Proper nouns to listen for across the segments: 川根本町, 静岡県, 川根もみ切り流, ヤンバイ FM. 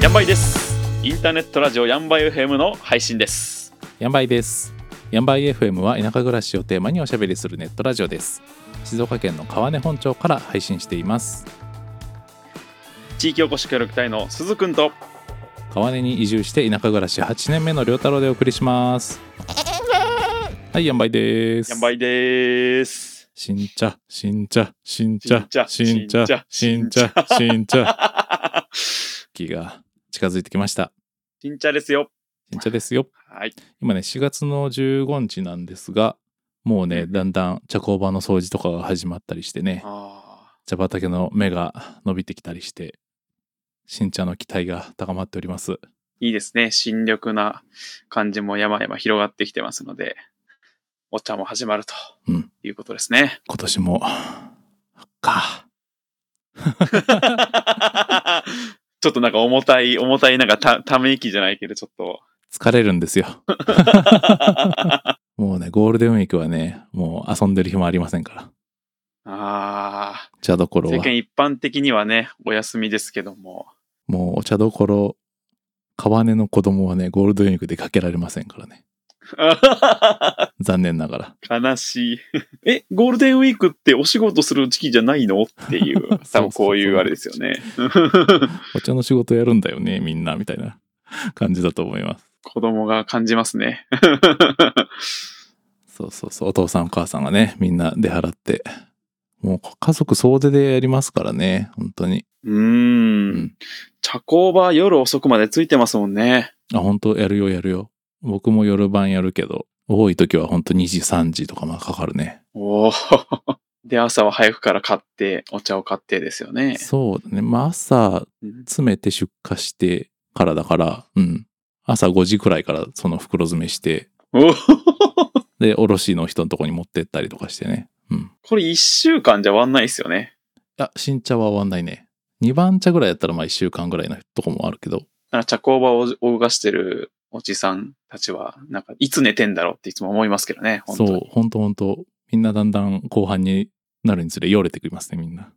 ヤンバイです。インターネットラジオヤンバイ FM の配信です。ヤンバイです。ヤンバイ FM は田舎暮らしをテーマにおしゃべりするネットラジオです。静岡県の川根本町から配信しています。地域おこし協力隊の鈴くんと川根に移住して田舎暮らし8年目の亮太郎でお送りします。はい、ヤンバイです。ヤンバイです。新茶気が近づいてきました。新茶ですよ、はい、今ね4月の15日なんですが、もうねだんだん茶工場の掃除とかが始まったりしてね、茶畑の芽が伸びてきたりして新茶の期待が高まっております。いいですね。新緑な感じも山々広がってきてますので、お茶も始まるということですね、今年もかちょっとなんか重たいなんか ため息じゃないけど、ちょっと疲れるんですよもうねゴールデンウィークはねもう遊んでる日もありませんから。あ、茶どころは世間一般的にはねお休みですけども、もうお茶どころ川根の子供はねゴールデンウィークでかけられませんからね残念ながら悲しいえ、ゴールデンウィークってお仕事する時期じゃないのっていう多分こういうあれですよねお茶の仕事やるんだよねみんなみたいな感じだと思います。子供が感じますねそうお父さんお母さんがねみんな出払って、もう家族総出でやりますからね、本当に。茶工場夜遅くまでついてますもんね。あ、本当やるよ。僕も夜晩やるけど、多い時は本当2時3時とかまあかかるね。おーで朝は早くから買って、お茶を買ってですよね。そうだね。まあ朝詰めて出荷してからだから、うん、朝5時くらいからその袋詰めして、で卸の人のとこに持ってったりとかしてね。うん、これ1週間じゃ終わんないですよね。いや、新茶は終わんないね。2番茶ぐらいやったらまあ1週間ぐらいのとこもあるけど。茶工場を動かしてるおじさんたちはなんかいつ寝てんだろうっていつも思いますけどね。本当にそう、本当みんなだんだん後半になるにつれよれてきますね、みんな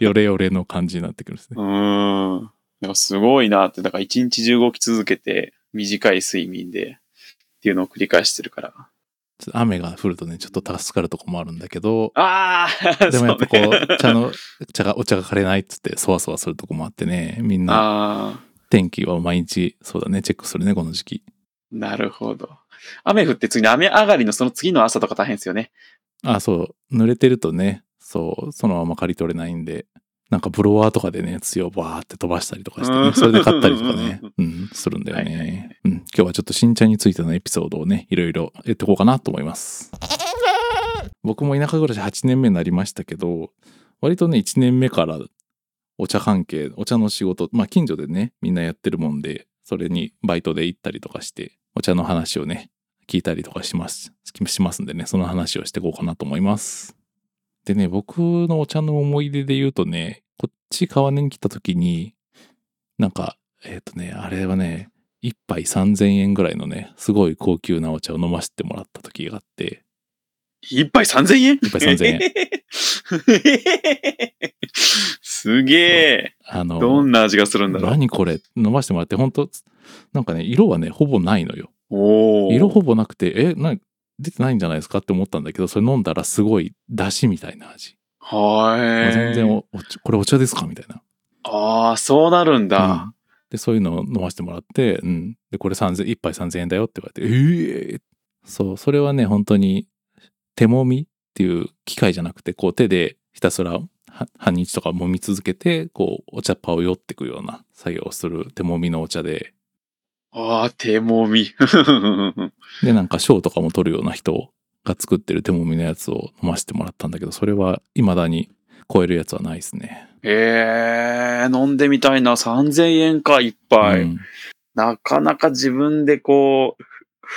よれよれの感じになってくるんですね。なんかすごいなって。だから1日中動き続けて短い睡眠でっていうのを繰り返してるから、雨が降るとねちょっと助かるとこもあるんだけど、でもやっぱこう、ね、お茶が枯れないっつってそわそわするとこもあってね、みんな天気は毎日そうだねチェックするね、この時期。なるほど。雨降って次の雨上がりのその次の朝とか大変ですよね。あ、そう濡れてるとね、そうそのまま刈り取れないんで、なんかブロワーとかでね強をバーって飛ばしたりとかして、ね、それで買ったりとかね、うん、するんだよね、はい。うん、今日はちょっと新茶についてのエピソードをねいろいろ言ってこうかなと思います。僕も田舎暮らし8年目になりましたけど、割とね1年目からお茶関係、お茶の仕事、まあ近所でねみんなやってるもんで、それにバイトで行ったりとかしてお茶の話をね聞いたりとかしますんでね、その話をしてこうかなと思います。でね、僕のお茶の思い出で言うとね、こっち川根に来た時になんかあれはね1杯3000円ぐらいのねすごい高級なお茶を飲ませてもらった時があって。1杯3000円？1杯3000円すげえ。どんな味がするんだろう。何これ、飲ませてもらって本当なんかね色はねほぼないのよ。お、色ほぼなくて、何出てないんじゃないですかって思ったんだけど、それ飲んだらすごい出汁みたいな味。はい。全然これお茶ですかみたいな。ああ、そうなるんだ、うん。で、そういうのを飲ませてもらって、うん。で、これ1杯3000円だよって言われて、そう、それはね、本当に手揉みっていう機械じゃなくて、こう手でひたすら半日とか揉み続けて、こうお茶っ葉をよっていくような作業をする手揉みのお茶で、手もみで、なんか賞とかも取るような人が作ってる手もみのやつを飲ませてもらったんだけど、それは未だに超えるやつはないですね。飲んでみたいな。3000円か一杯、うん、なかなか自分でこう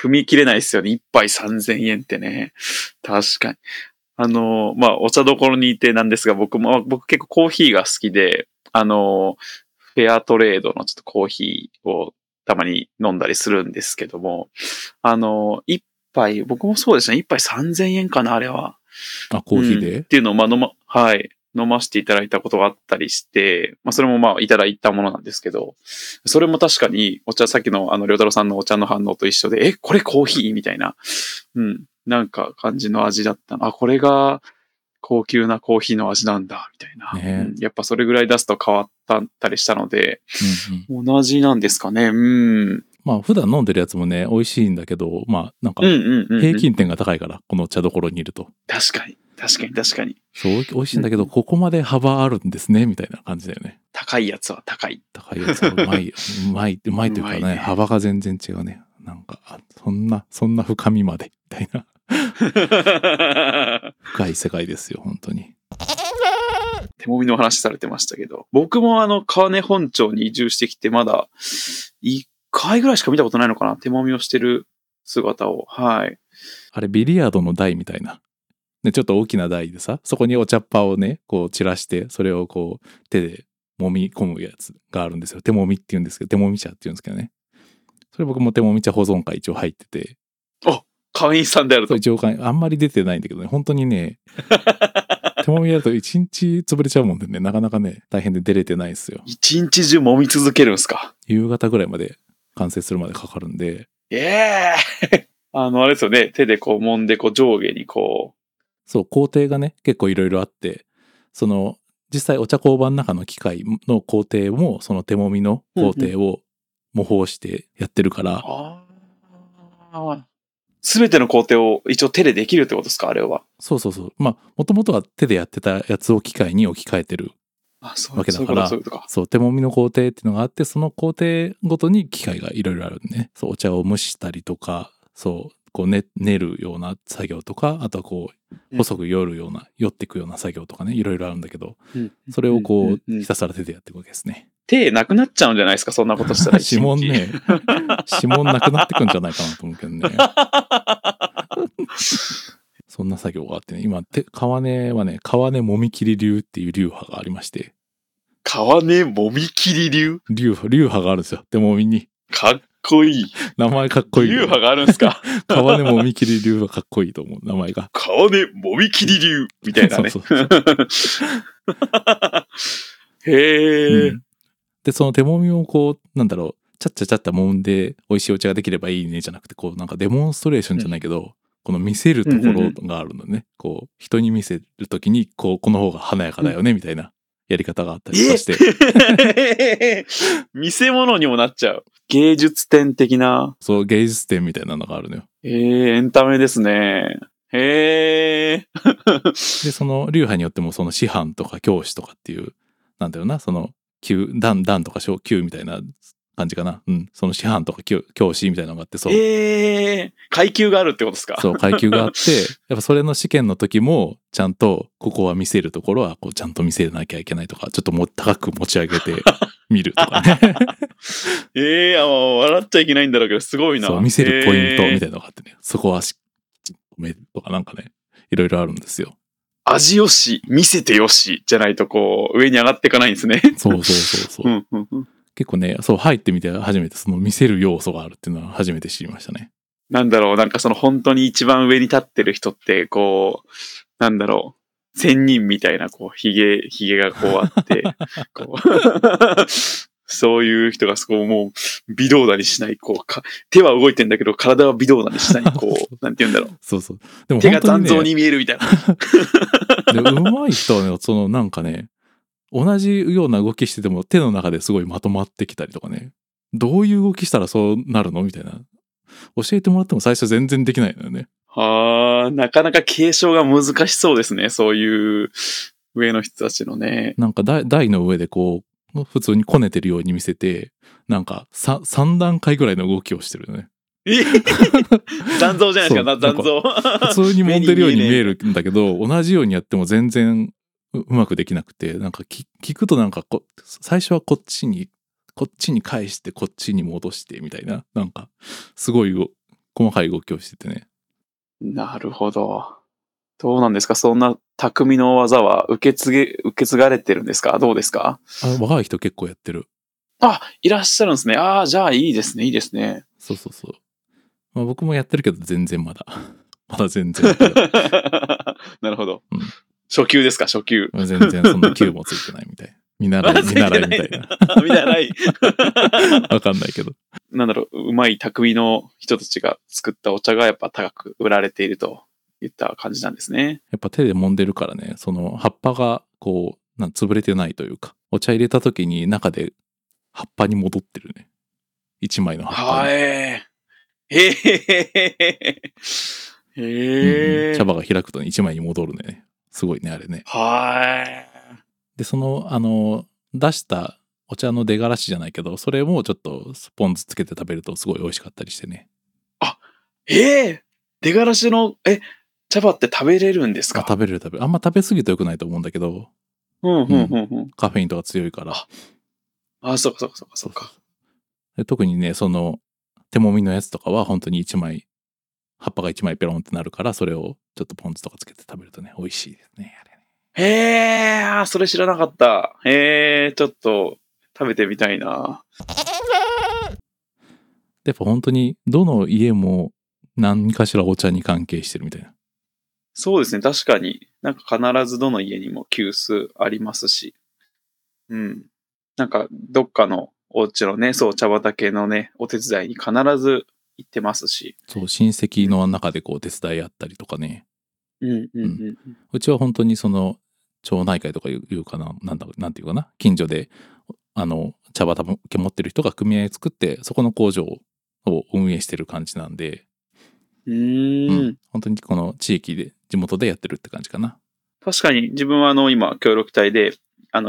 踏み切れないですよね、一杯3000円ってね。確かにまあお茶どころにいてなんですが、僕結構コーヒーが好きで、フェアトレードのちょっとコーヒーをたまに飲んだりするんですけども、一杯、僕もそうですね、一杯3000円かな、あれは。あ、コーヒーで、っていうのを、まあ、はい。飲ませていただいたことがあったりして、まあ、それもまあ、いただいたものなんですけど、それも確かに、お茶、さっきのりょうたろうさんのお茶の反応と一緒で、これコーヒーみたいな、なんか感じの味だったの。あ、これが高級なコーヒーの味なんだ、みたいな。ね、やっぱそれぐらい出すと変わったりしたので、うんうん、同じなんですかね、うん。まあ、普段飲んでるやつもね、美味しいんだけど、まあ、なんか、平均点が高いから、この茶どころにいると。確かに。確かに。そう、美味しいんだけど、ここまで幅あるんですね、みたいな感じだよね。高いやつは高い。高いやつはうまい。うまいというかね、幅が全然違うね。なんか、そんな深みまで、みたいな。深い世界ですよ、本当に。手もみの話されてましたけど、僕も川根本町に移住してきて、まだ、1回ぐらいしか見たことないのかな、手もみをしてる姿を。はい。あれ、ビリヤードの台みたいな。でちょっと大きな台でさ、そこにお茶っ葉をね、こう散らして、それをこう手で揉み込むやつがあるんですよ。手揉みって言うんですけど、手揉み茶って言うんですけどね。それ僕も手揉み茶保存会一応入ってて。あ、会員さんであると。一応会員、あんまり出てないんだけどね、本当にね、手揉みやると1日潰れちゃうもんでね、なかなかね、大変で出れてないですよ。1日中揉み続けるんですか？夕方ぐらいまで完成するまでかかるんで。ええー、あれですよね、手でこう揉んで、こう上下にこう、そう工程がね結構いろいろあって、その実際お茶工場の中の機械の工程もその手もみの工程を模倣してやってるから、全ての工程を一応手でできるってことですか、あれは。そう、まあもともとは手でやってたやつを機械に置き換えてるわけだから、そう手もみの工程っていうのがあって、その工程ごとに機械がいろいろあるね。そうお茶を蒸したりとか、そうこう練るような作業とか、あとはこう細くよるような、よっていくような作業とかね、いろいろあるんだけど、それをこうひたすら手でやっていくわけですね。手なくなっちゃうんじゃないですか、そんなことしたら。指紋ね、指紋なくなってくんじゃないかなと思うけどね。そんな作業があってね、今川根はね、川根もみ切り流っていう流派がありまして。川根もみ切り流、流派があるんですよ、手もみに。かっこいい。名前かっこいい。流派があるんですか？川根もみ切り流はかっこいいと思う、名前が。川根もみ切り流みたいなね。そうへえ、で、その手もみをこう、なんだろう、ちゃっちゃちゃっと揉んで、美味しいお茶ができればいいねじゃなくて、こう、なんかデモンストレーションじゃないけど、この見せるところがあるのね。こう、人に見せるときに、こう、この方が華やかだよね、みたいなやり方があったりとかして。見せ物にもなっちゃう。芸術展的な。そう、芸術展みたいなのがあるのよ。エンタメですね。で、その流派によっても、その師範とか教師とかっていう、なんだろうな、その、段とか小級みたいな感じかな。うん。その師範とか教師みたいなのがあって、そう。階級があるってことですか？そう、階級があって、やっぱそれの試験の時も、ちゃんと、ここは見せるところは、こう、ちゃんと見せなきゃいけないとか、ちょっとも高く持ち上げて、見るとかね。笑っちゃいけないんだろうけど、すごいな。そう、見せるポイントみたいなのがあってね、そこはしっめとかなんかね、いろいろあるんですよ。味よし、見せてよしじゃないとこう上に上がっていかないんですね。そう。結構ね、そう入ってみて初めてその見せる要素があるっていうのは初めて知りましたね。なんだろう、なんかその本当に一番上に立ってる人ってこうなんだろう。仙人みたいな、こう、ひげがこうあって、こう、そういう人がそこをもう、微動だにしない、こう手は動いてんだけど、体は微動だにしない、こう、なんて言うんだろう。そう。でも本当にね、手が残像に見えるみたいな。で、上手い人はね、そのなんかね、同じような動きしてても、手の中ですごいまとまってきたりとかね、どういう動きしたらそうなるのみたいな。教えてもらっても最初全然できないのよね。ああ、なかなか継承が難しそうですね。そういう上の人たちのね。なんか台の上でこう、普通にこねてるように見せて、なんか 3段階ぐらいの動きをしてるね。残像じゃないですか、残像。普通に揉んでるように見えるんだけど、同じようにやっても全然うまくできなくて、なんか聞くとなんか最初はこっちに返して、こっちに戻してみたいな、なんかすごい細かい動きをしててね。なるほど。どうなんですか？そんな匠の技は受け継がれてるんですか？どうですか？若い人結構やってる。あ、いらっしゃるんですね。ああ、じゃあいいですね。そう。まあ、僕もやってるけど全然まだまだ全然なるほど、うん、初級ですか？初級全然そんな級もついてないみたい見習い見習いみたいな見習いわかんないけど、なんだろう、うまい匠の人たちが作ったお茶がやっぱ高く売られているといった感じなんですね。やっぱ手で揉んでるからね、その葉っぱがこうなん潰れてないというか、お茶入れた時に中で葉っぱに戻ってるね、一枚の葉っぱに。うん、茶葉が開くとね、一枚に戻るね。すごいねあれね。でその出したお茶の出がらしじゃないけど、それもちょっとスポン酢つけて食べるとすごい美味しかったりしてね。あ、出がらしの茶葉って食べれるんですか？食べれる。あんま食べ過ぎてよくないと思うんだけど。カフェインとか強いから。あ、そうか。で特にね、その手もみのやつとかは本当に一枚葉っぱが一枚ペロンってなるから、それをちょっとポン酢とかつけて食べるとね、美味しいですねあれ。それ知らなかった。ちょっと食べてみたいな。やっぱ本当にどの家も何かしらお茶に関係してるみたいな。そうですね、確かに。なんか必ずどの家にも急須ありますし。うん。なんかどっかのお家のね、そう、茶畑のね、お手伝いに必ず行ってますし。そう、親戚の中でこう手伝いあったりとかね。うちは本当にその町内会とかいうかな、なんていうかな、近所で茶畑持ってる人が組合作って、そこの工場を運営してる感じなんで、本当にこの地域で地元でやってるって感じかな。確かに自分は今協力隊で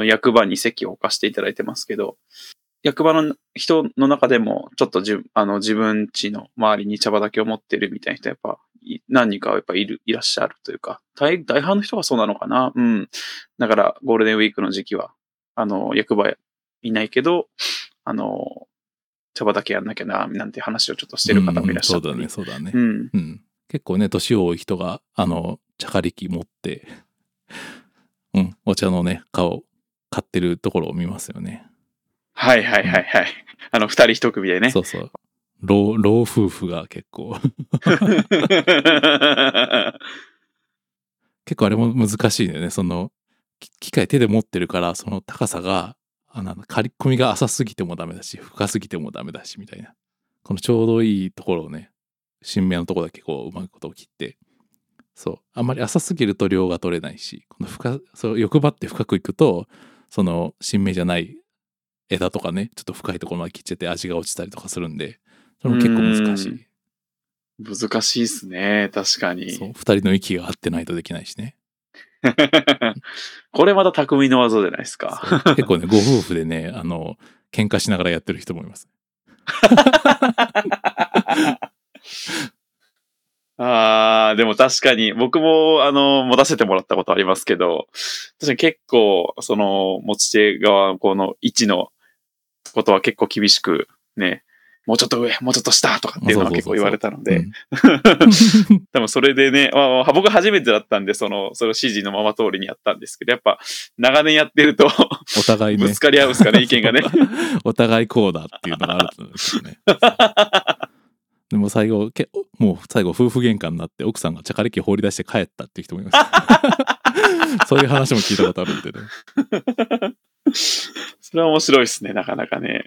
役場に席を置かせていただいてますけど、役場の人の中でもちょっと自分家の周りに茶畑を持ってるみたいな人やっぱ何人かやっぱいらっしゃるというか、大半の人がそうなのかな。うん。だからゴールデンウィークの時期は役場いないけど茶畑やんなきゃななんて話をちょっとしてる方もいらっしゃる。そうだね。うん。うん、結構ね年多い人が茶刈り機持って、うん、お茶のね買ってるところを見ますよね。はい。二人一組でね。そう。老夫婦が結構結構あれも難しいんだよね。その機械手で持ってるから、その高さが刈り込みが浅すぎてもダメだし深すぎてもダメだしみたいな、このちょうどいいところをね、新芽のところだけこううまいことを切って、そうあんまり浅すぎると量が取れないし、このそう欲張って深くいくとその新芽じゃない枝とかね、ちょっと深いところまで切っちゃって味が落ちたりとかするんで、それも結構難しい。難しいですね、確かに。そう、二人の息が合ってないとできないしね。これまた匠の技じゃないですか。結構ね、ご夫婦でね、喧嘩しながらやってる人もいます。ああ、でも確かに、僕も、持たせてもらったことありますけど、確かに結構、その、持ち手側、この位置のことは結構厳しく、ね、もうちょっと上、もうちょっと下とかっていうのは結構言われたので、多分それでね、まあ、僕初めてだったんで、その指示のまま通りにやったんですけど、やっぱ、長年やってると、お互いね、ぶつかり合うんですかね、意見がね。お互いこうだっていうのがあるんですよね。でも最後夫婦喧嘩になって奥さんが茶刈り機放り出して帰ったっていう人もいました。そういう話も聞いたことあるんでね。それは面白いですね、なかなかね。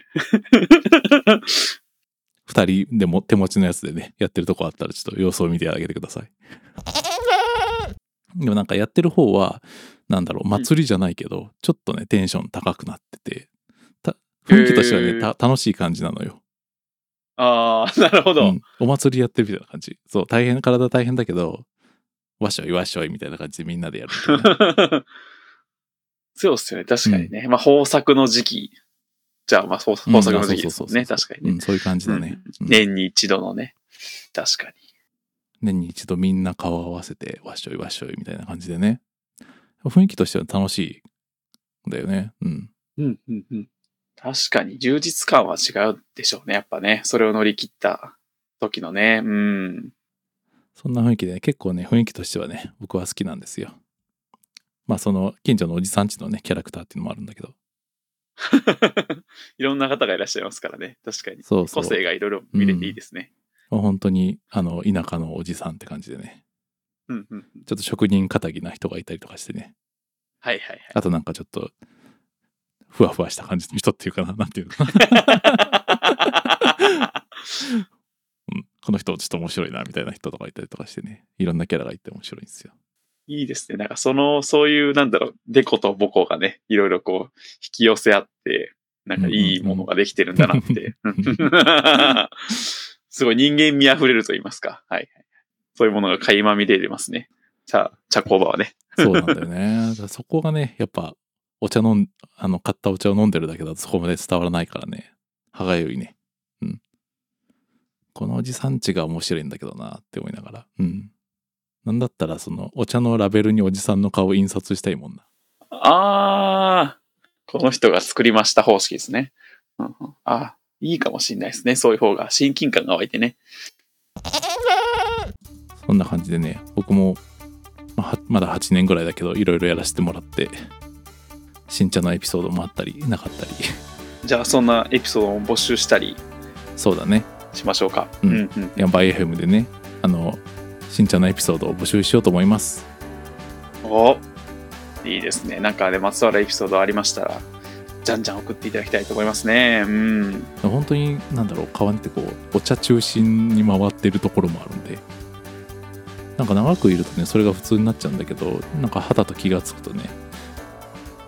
二人でも手持ちのやつでねやってるとこあったらちょっと様子を見てあげてください。でもなんかやってる方はなんだろう、祭りじゃないけど、ちょっとねテンション高くなってて雰囲気としてはね、楽しい感じなのよ。ああ、なるほど、うん。お祭りやってるみたいな感じ。そう、体大変だけど、わっしょいわっしょいみたいな感じでみんなでやる、ね。そうっすよね、確かにね。まあ、豊作の時期。じゃあ、まあ、豊作の時期ですね、確かにね、うん。そういう感じだね、うん。年に一度のね。確かに。年に一度みんな顔を合わせて、わっしょいわっしょいみたいな感じでね。雰囲気としては楽しいんだよね。うん。うん、うん、うん。確かに充実感は違うでしょうね、やっぱね。それを乗り切った時のね、うん。そんな雰囲気で、ね、結構ね、雰囲気としてはね、僕は好きなんですよ。まあその近所のおじさんちのね、キャラクターっていうのもあるんだけど。いろんな方がいらっしゃいますからね、確かに。そうそう。個性がいろいろ見れていいですね。本当に田舎のおじさんって感じでね、うんうん、ちょっと職人かたぎな人がいたりとかしてね、はいはいはい、あとなんかちょっとふわふわした感じの人っていうかな、なんていうかな、うん、この人ちょっと面白いなみたいな人とかいたりとかしてね、いろんなキャラがいて面白いんですよ。いいですね。なんかそういうなんだろう、デコとボコがね、いろいろこう引き寄せ合ってなんかいいものができてるんだなって、すごい人間味あふれると言いますか、はいはい、そういうものが垣間見れますね。茶工場はね。そうなんだよね。そこがね、やっぱ買ったお茶を飲んでるだけだとそこまで伝わらないからね、歯がゆいね。うん。このおじさんちが面白いんだけどなって思いながら、うん。なんだったらそのお茶のラベルにおじさんの顔を印刷したいもんな。あー、この人が作りました方式ですね、うんうん、あ、いいかもしれないですね。そういう方が親近感が湧いてね。そんな感じでね、僕もまだ8年ぐらいだけどいろいろやらせてもらって、新茶のエピソードもあったりなかったりじゃあそんなエピソードを募集したり、そうだね、しましょうか。うんうんうん、ヤンバイ FM でね、新茶のエピソードを募集しようと思います。お、いいですね。なんかね、まつわるエピソードありましたらじゃんじゃん送っていただきたいと思いますね。うん、本当になんだろう、川根ってこうお茶中心に回ってるところもあるんで、なんか長くいるとねそれが普通になっちゃうんだけど、なんか肌と気がつくとね、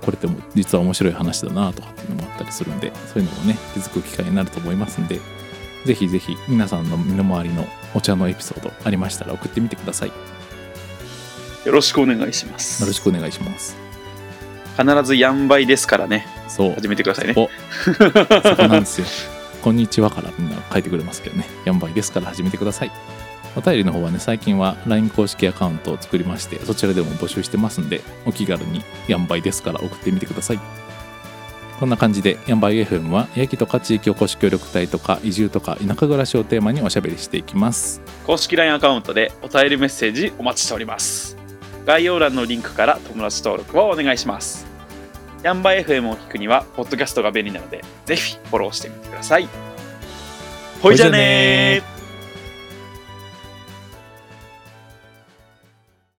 これっても実は面白い話だなとかっていうのもあったりするんで、そういうのもね気づく機会になると思いますんで、ぜひぜひ皆さんの身の回りのお茶のエピソードありましたら送ってみてください。よろしくお願いします。よろしくお願いします。必ずヤンバイですからね。そう、始めてくださいね。そこなんですよ。こんにちはからみんな書いてくれますけどね、ヤンバイですから始めてください。お便りの方はね、最近は LINE 公式アカウントを作りまして、そちらでも募集してますんで、お気軽にヤンバイですから送ってみてください。こんな感じでヤンバイ FM はヤギとか地域おこし協力隊とか移住とか田舎暮らしをテーマにおしゃべりしていきます。公式 LINE アカウントでお便りメッセージお待ちしております。概要欄のリンクから友達登録をお願いします。ヤンバイ FM を聞くにはポッドキャストが便利なので、ぜひフォローしてみてください。ほいじゃねー。